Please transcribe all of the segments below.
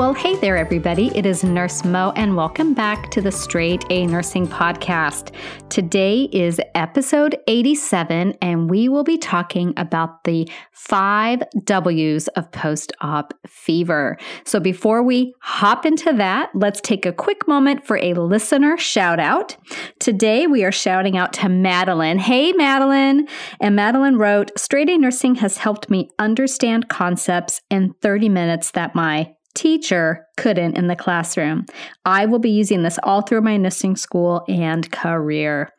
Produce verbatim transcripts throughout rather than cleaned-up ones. Well, hey there, everybody. It is Nurse Mo, and welcome back to the Straight A Nursing Podcast. Today is episode eighty-seven, and we will be talking about the five W's of post-op fever. So before we hop into that, let's take a quick moment for a listener shout out. Today, we are shouting out to Madeline. Hey, Madeline. And Madeline wrote, Straight A Nursing has helped me understand concepts in thirty minutes that my teacher couldn't in the classroom. I will be using this all through my nursing school and career.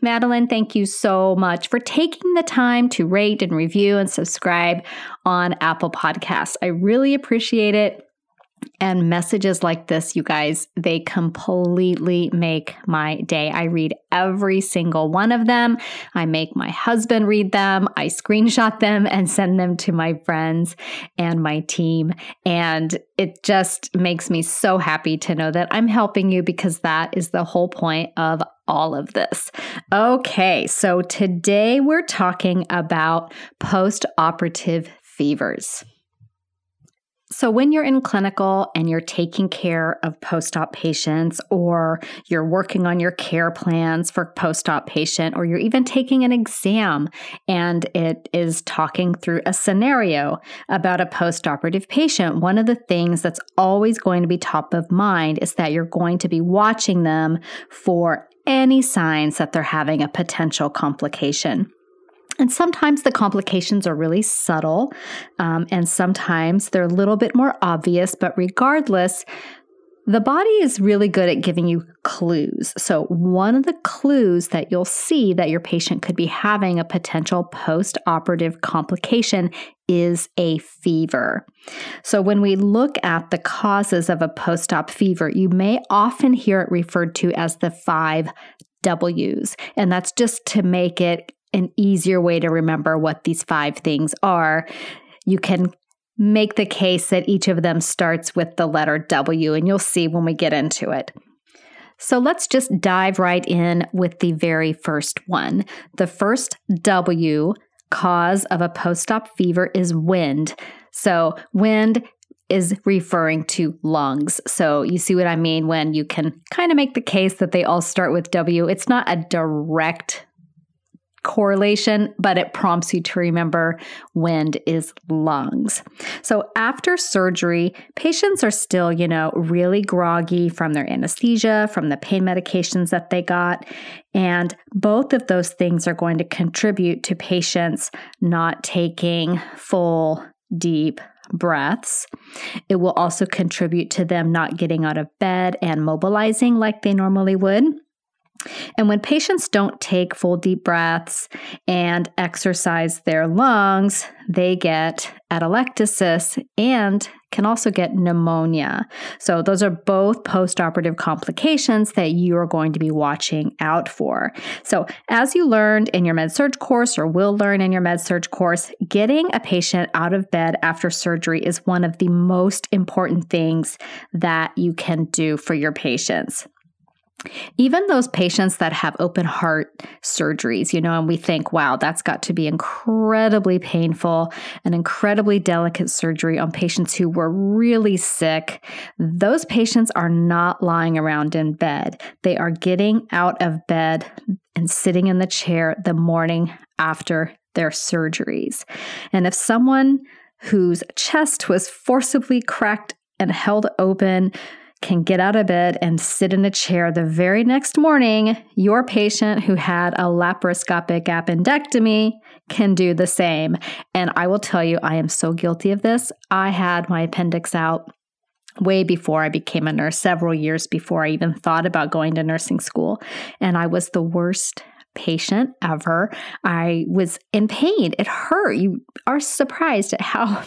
Madeline, thank you so much for taking the time to rate and review and subscribe on Apple Podcasts. I really appreciate it. And messages like this, you guys, they completely make my day. I read every single one of them. I make my husband read them. I screenshot them and send them to my friends and my team. And it just makes me so happy to know that I'm helping you, because that is the whole point of all of this. Okay, so today we're talking about post-operative fevers. So when you're in clinical and you're taking care of post-op patients, or you're working on your care plans for post-op patient, or you're even taking an exam and it is talking through a scenario about a post-operative patient, one of the things that's always going to be top of mind is that you're going to be watching them for any signs that they're having a potential complication. And sometimes the complications are really subtle, um, and sometimes they're a little bit more obvious, but regardless, the body is really good at giving you clues. So one of the clues that you'll see that your patient could be having a potential post-operative complication is a fever. So when we look at the causes of a post-op fever, you may often hear it referred to as the five W's, and that's just to make it an easier way to remember what these five things are. You can make the case that each of them starts with the letter W, and you'll see when we get into it. So let's just dive right in with the very first one. The first W cause of a post-op fever is wind. So wind is referring to lungs. So you see what I mean when you can kind of make the case that they all start with W. It's not a direct correlation, but it prompts you to remember wind is lungs. So after surgery, patients are still, you know, really groggy from their anesthesia, from the pain medications that they got. And both of those things are going to contribute to patients not taking full, deep breaths. It will also contribute to them not getting out of bed and mobilizing like they normally would. And when patients don't take full deep breaths and exercise their lungs, they get atelectasis and can also get pneumonia. So those are both post-operative complications that you are going to be watching out for. So as you learned in your Med Surg course, or will learn in your Med Surg course, getting a patient out of bed after surgery is one of the most important things that you can do for your patients. Even those patients that have open heart surgeries, you know, and we think, wow, that's got to be incredibly painful, an incredibly delicate surgery on patients who were really sick. Those patients are not lying around in bed. They are getting out of bed and sitting in the chair the morning after their surgeries. And if someone whose chest was forcibly cracked and held open can get out of bed and sit in a chair the very next morning, your patient who had a laparoscopic appendectomy can do the same. And I will tell you, I am so guilty of this. I had my appendix out way before I became a nurse, several years before I even thought about going to nursing school. And I was the worst patient ever. I was in pain. It hurt. You are surprised at how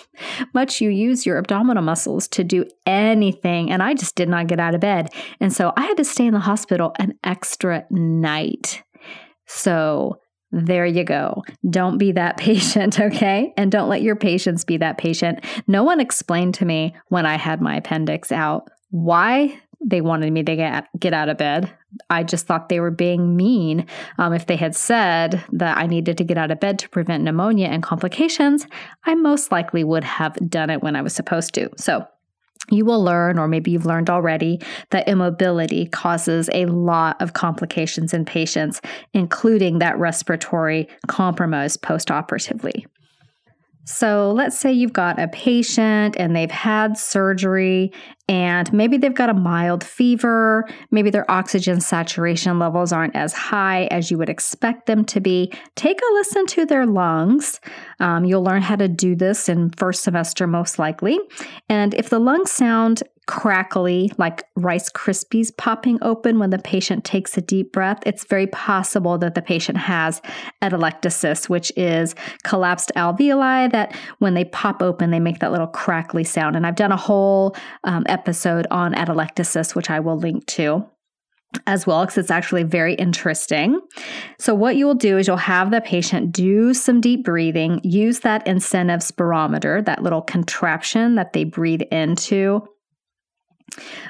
much you use your abdominal muscles to do anything. And I just did not get out of bed. And so I had to stay in the hospital an extra night. So there you go. Don't be that patient, okay? And don't let your patients be that patient. No one explained to me when I had my appendix out why they wanted me to get, get out of bed. I just thought they were being mean. Um, if they had said that I needed to get out of bed to prevent pneumonia and complications, I most likely would have done it when I was supposed to. So you will learn, or maybe you've learned already, that immobility causes a lot of complications in patients, including that respiratory compromise postoperatively. So let's say you've got a patient and they've had surgery and maybe they've got a mild fever, maybe their oxygen saturation levels aren't as high as you would expect them to be. Take a listen to their lungs. Um, you'll learn how to do this in first semester most likely. And if the lungs sound crackly, like Rice Krispies popping open when the patient takes a deep breath, it's very possible that the patient has atelectasis, which is collapsed alveoli that when they pop open, they make that little crackly sound. And I've done a whole um, episode on atelectasis, which I will link to as well, because it's actually very interesting. So what you will do is you'll have the patient do some deep breathing, use that incentive spirometer, that little contraption that they breathe into.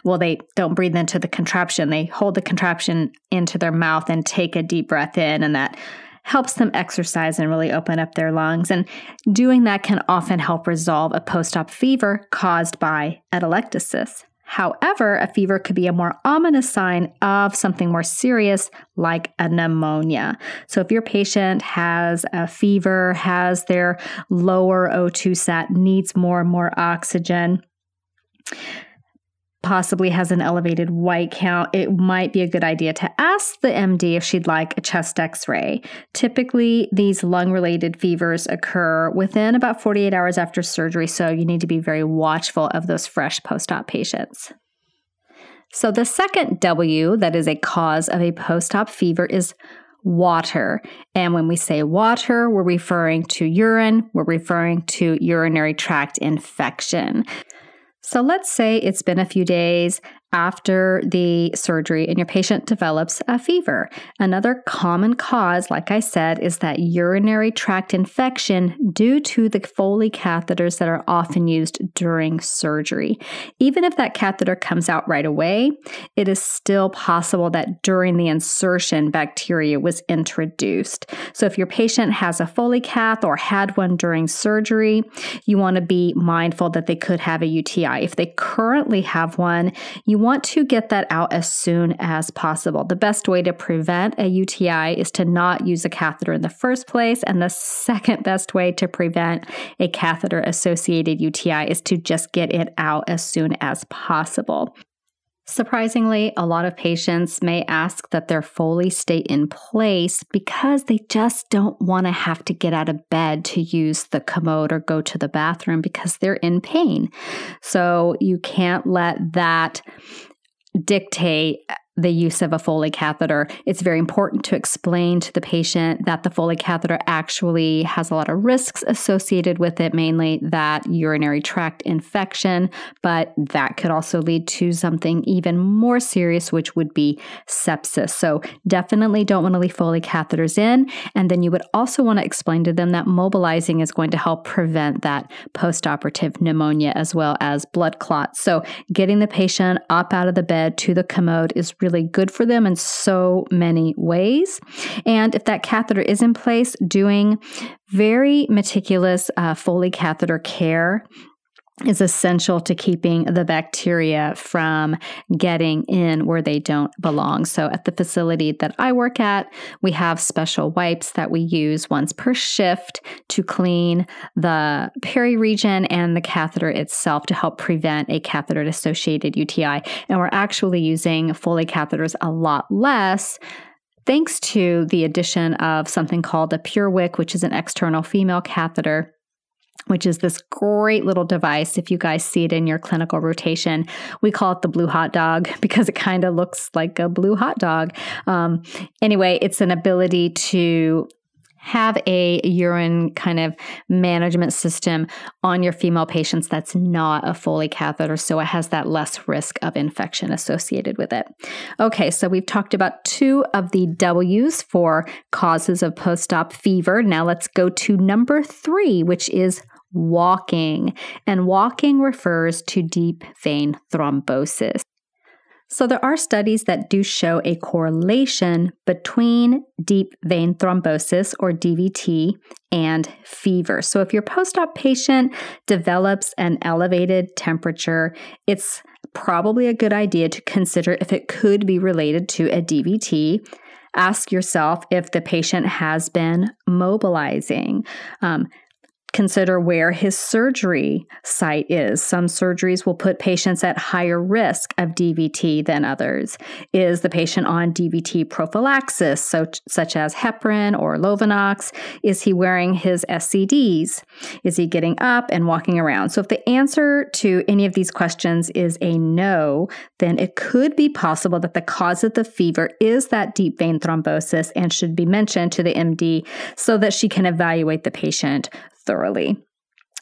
Well, they don't breathe into the contraption. They hold the contraption into their mouth and take a deep breath in, and that helps them exercise and really open up their lungs. And doing that can often help resolve a post-op fever caused by atelectasis. However, a fever could be a more ominous sign of something more serious like a pneumonia. So if your patient has a fever, has their lower O two sat, needs more and more oxygen, possibly has an elevated white count, it might be a good idea to ask the M D if she'd like a chest x-ray. Typically, these lung-related fevers occur within about forty-eight hours after surgery, so you need to be very watchful of those fresh post-op patients. So the second W that is a cause of a post-op fever is water. And when we say water, we're referring to urine, we're referring to urinary tract infection. So let's say it's been a few days after the surgery and your patient develops a fever. Another common cause, like I said, is that urinary tract infection due to the Foley catheters that are often used during surgery. Even if that catheter comes out right away, it is still possible that during the insertion, bacteria was introduced. So if your patient has a Foley cath or had one during surgery, you want to be mindful that they could have a U T I. If they currently have one, you want to get that out as soon as possible. The best way to prevent a U T I is to not use a catheter in the first place, and the second best way to prevent a catheter-associated U T I is to just get it out as soon as possible. Surprisingly, a lot of patients may ask that their Foley stay in place because they just don't want to have to get out of bed to use the commode or go to the bathroom because they're in pain. So you can't let that dictate the use of a Foley catheter. It's very important to explain to the patient that the Foley catheter actually has a lot of risks associated with it, mainly that urinary tract infection, but that could also lead to something even more serious, which would be sepsis. So definitely don't want to leave Foley catheters in. And then you would also want to explain to them that mobilizing is going to help prevent that postoperative pneumonia as well as blood clots. So getting the patient up out of the bed to the commode is really good for them in so many ways. And if that catheter is in place, doing very meticulous uh, Foley catheter care is essential to keeping the bacteria from getting in where they don't belong. So at the facility that I work at, we have special wipes that we use once per shift to clean the periregion and the catheter itself to help prevent a catheter-associated U T I. And we're actually using Foley catheters a lot less thanks to the addition of something called a PureWick, which is an external female catheter, which is this great little device. If you guys see it in your clinical rotation, we call it the blue hot dog because it kind of looks like a blue hot dog. Um, anyway, it's an ability to have a urine kind of management system on your female patients that's not a Foley catheter, so it has that less risk of infection associated with it. Okay, so we've talked about two of the W's for causes of post-op fever. Now let's go to number three, which is walking. And walking refers to deep vein thrombosis. So there are studies that do show a correlation between deep vein thrombosis, or D V T, and fever. So if your post-op patient develops an elevated temperature, it's probably a good idea to consider if it could be related to a D V T. Ask yourself if the patient has been mobilizing. Um, Consider where his surgery site is. Some surgeries will put patients at higher risk of D V T than others. Is the patient on D V T prophylaxis, so, such as heparin or Lovenox? Is he wearing his S C Ds? Is he getting up and walking around? So if the answer to any of these questions is a no, then it could be possible that the cause of the fever is that deep vein thrombosis and should be mentioned to the M D so that she can evaluate the patient thoroughly.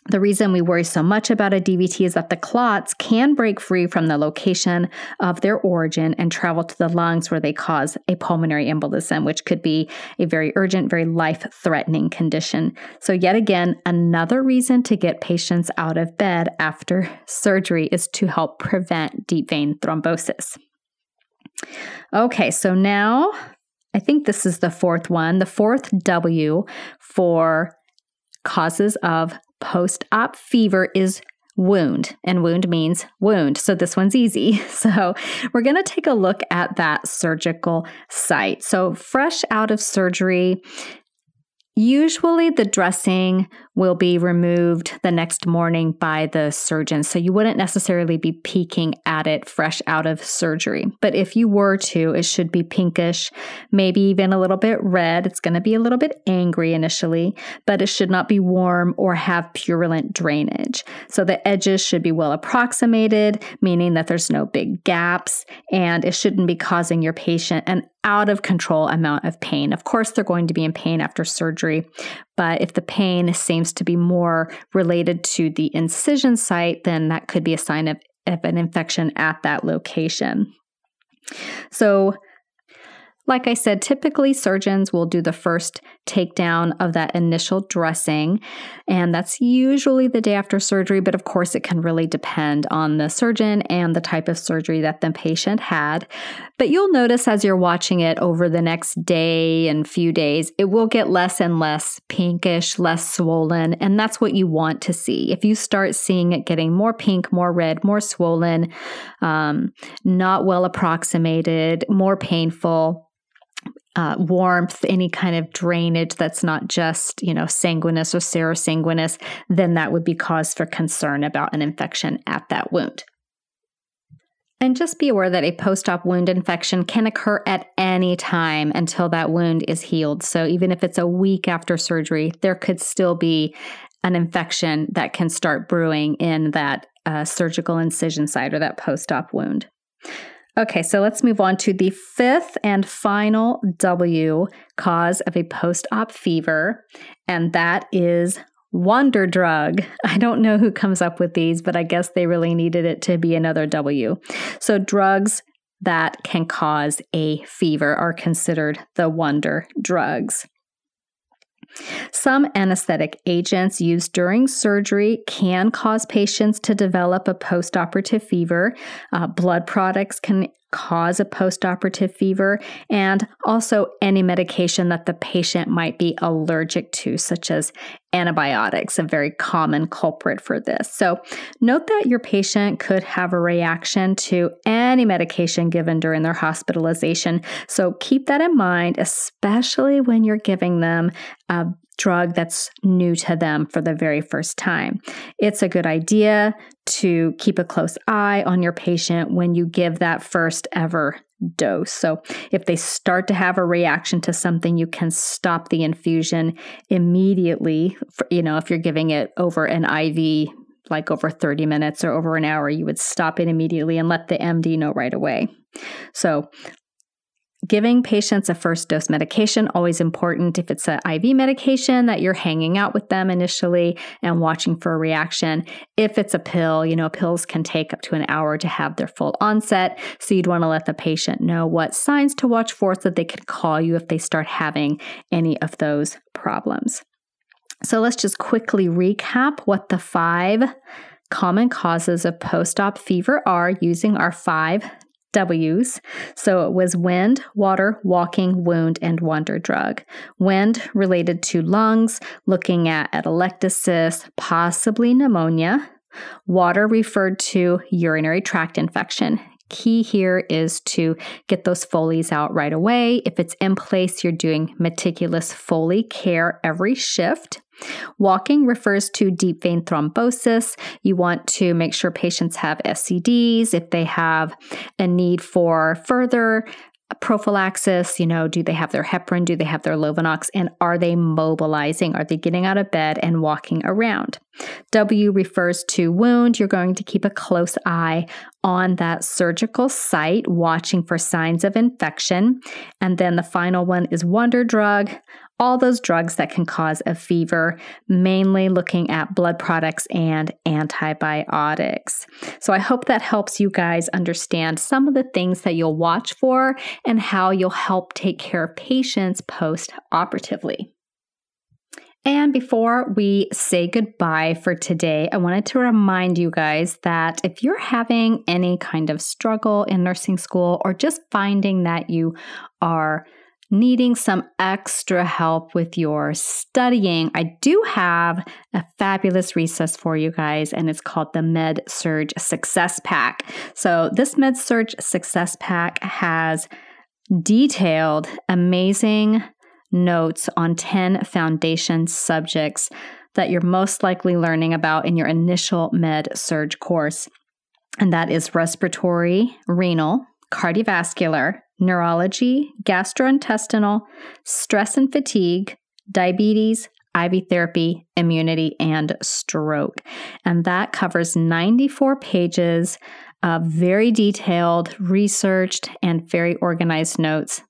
The reason we worry so much about a D V T is that the clots can break free from the location of their origin and travel to the lungs, where they cause a pulmonary embolism, which could be a very urgent, very life-threatening condition. So yet again, another reason to get patients out of bed after surgery is to help prevent deep vein thrombosis. Okay, so now I think this is the fourth one, the fourth W for causes of post-op fever is wound, and wound means wound. So this one's easy. So we're going to take a look at that surgical site. So fresh out of surgery, usually the dressing will be removed the next morning by the surgeon. So you wouldn't necessarily be peeking at it fresh out of surgery. But if you were to, it should be pinkish, maybe even a little bit red. It's going to be a little bit angry initially, but it should not be warm or have purulent drainage. So the edges should be well approximated, meaning that there's no big gaps, and it shouldn't be causing your patient an out of control amount of pain. Of course, they're going to be in pain after surgery, but if the pain seems to be more related to the incision site, then that could be a sign of, of an infection at that location. So, like I said, typically surgeons will do the first takedown of that initial dressing, and that's usually the day after surgery, but of course it can really depend on the surgeon and the type of surgery that the patient had. But you'll notice as you're watching it over the next day and few days, it will get less and less pinkish, less swollen, and that's what you want to see. If you start seeing it getting more pink, more red, more swollen, um, not well approximated, more painful, Uh, warmth, any kind of drainage that's not just, you know, sanguinous or serosanguinous, then that would be cause for concern about an infection at that wound. And just be aware that a post-op wound infection can occur at any time until that wound is healed. So even if it's a week after surgery, there could still be an infection that can start brewing in that uh, surgical incision site or that post-op wound. Okay, so let's move on to the fifth and final W cause of a post-op fever, and that is wonder drug. I don't know who comes up with these, but I guess they really needed it to be another W. So drugs that can cause a fever are considered the wonder drugs. Some anesthetic agents used during surgery can cause patients to develop a postoperative fever. Uh, blood products can cause a postoperative fever, and also any medication that the patient might be allergic to, such as antibiotics, a very common culprit for this. So note that your patient could have a reaction to any medication given during their hospitalization. So keep that in mind, especially when you're giving them a drug that's new to them for the very first time. It's a good idea to keep a close eye on your patient when you give that first ever dose. So if they start to have a reaction to something, you can stop the infusion immediately. For, you know, if you're giving it over an I V, like over thirty minutes or over an hour, you would stop it immediately and let the M D know right away. So giving patients a first dose medication, always important. If it's an I V medication, that you're hanging out with them initially and watching for a reaction. If it's a pill, you know, pills can take up to an hour to have their full onset. So you'd want to let the patient know what signs to watch for so that they can call you if they start having any of those problems. So let's just quickly recap what the five common causes of post-op fever are using our five W's. So it was wind, water, walking, wound, and wonder drug. Wind related to lungs, looking at atelectasis, possibly pneumonia. Water referred to urinary tract infection. Key here is to get those Foleys out right away. If it's in place, you're doing meticulous Foley care every shift. Walking refers to deep vein thrombosis. You want to make sure patients have S C Ds. If they have a need for further prophylaxis, you know, do they have their heparin? Do they have their Lovenox? And are they mobilizing? Are they getting out of bed and walking around? W refers to wound. You're going to keep a close eye on that surgical site, watching for signs of infection. And then the final one is wonder drug. All those drugs that can cause a fever, mainly looking at blood products and antibiotics. So I hope that helps you guys understand some of the things that you'll watch for and how you'll help take care of patients post-operatively. And before we say goodbye for today, I wanted to remind you guys that if you're having any kind of struggle in nursing school or just finding that you are needing some extra help with your studying, I do have a fabulous resource for you guys, and it's called the Med Surg Success Pack. So this Med Surg Success Pack has detailed, amazing notes on ten foundation subjects that you're most likely learning about in your initial Med Surg course, and that is respiratory, renal, cardiovascular, neurology, gastrointestinal, stress and fatigue, diabetes, I V therapy, immunity, and stroke. And that covers ninety-four pages of very detailed, researched, and very organized notes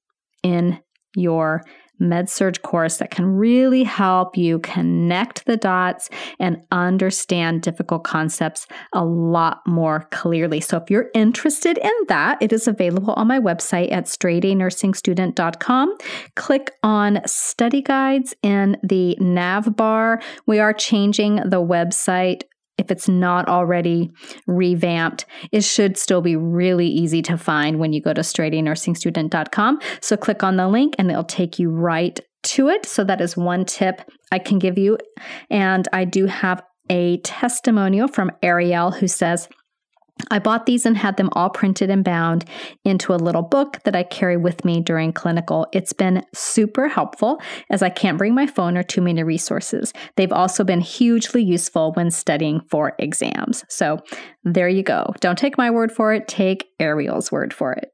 in your Med Surg course that can really help you connect the dots and understand difficult concepts a lot more clearly. So if you're interested in that, it is available on my website at straight a nursing student dot com. Click on Study Guides in the nav bar. We are changing the website. If it's not already revamped, it should still be really easy to find when you go to straight a nursing student dot com. So click on the link and it'll take you right to it. So that is one tip I can give you. And I do have a testimonial from Ariel who says, I bought these and had them all printed and bound into a little book that I carry with me during clinical. It's been super helpful as I can't bring my phone or too many resources. They've also been hugely useful when studying for exams. So there you go. Don't take my word for it. Take Ariel's word for it.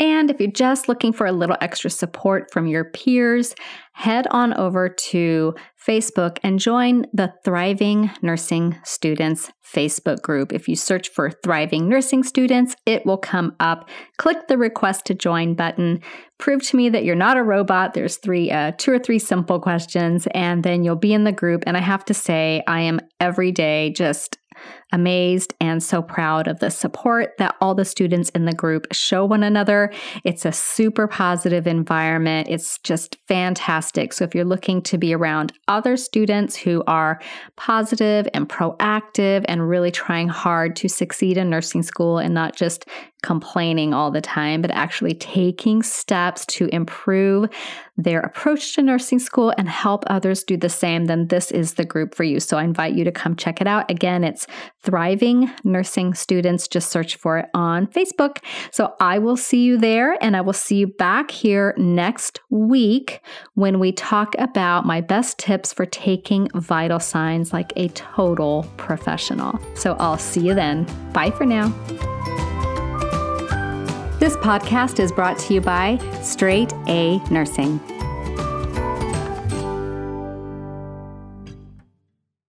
And if you're just looking for a little extra support from your peers, head on over to Facebook and join the Thriving Nursing Students Facebook group. If you search for Thriving Nursing Students, it will come up. Click the request to join button. Prove to me that you're not a robot. There's three, uh, two or three simple questions, and then you'll be in the group. And I have to say, I am every day just amazed and so proud of the support that all the students in the group show one another. It's a super positive environment. It's just fantastic. So if you're looking to be around other students who are positive and proactive and really trying hard to succeed in nursing school and not just complaining all the time, but actually taking steps to improve their approach to nursing school and help others do the same, then this is the group for you. So I invite you to come check it out. Again, it's Thriving Nursing Students. Just search for it on Facebook. So I will see you there, and I will see you back here next week when we talk about my best tips for taking vital signs like a total professional. So I'll see you then. Bye for now. This podcast is brought to you by Straight A Nursing.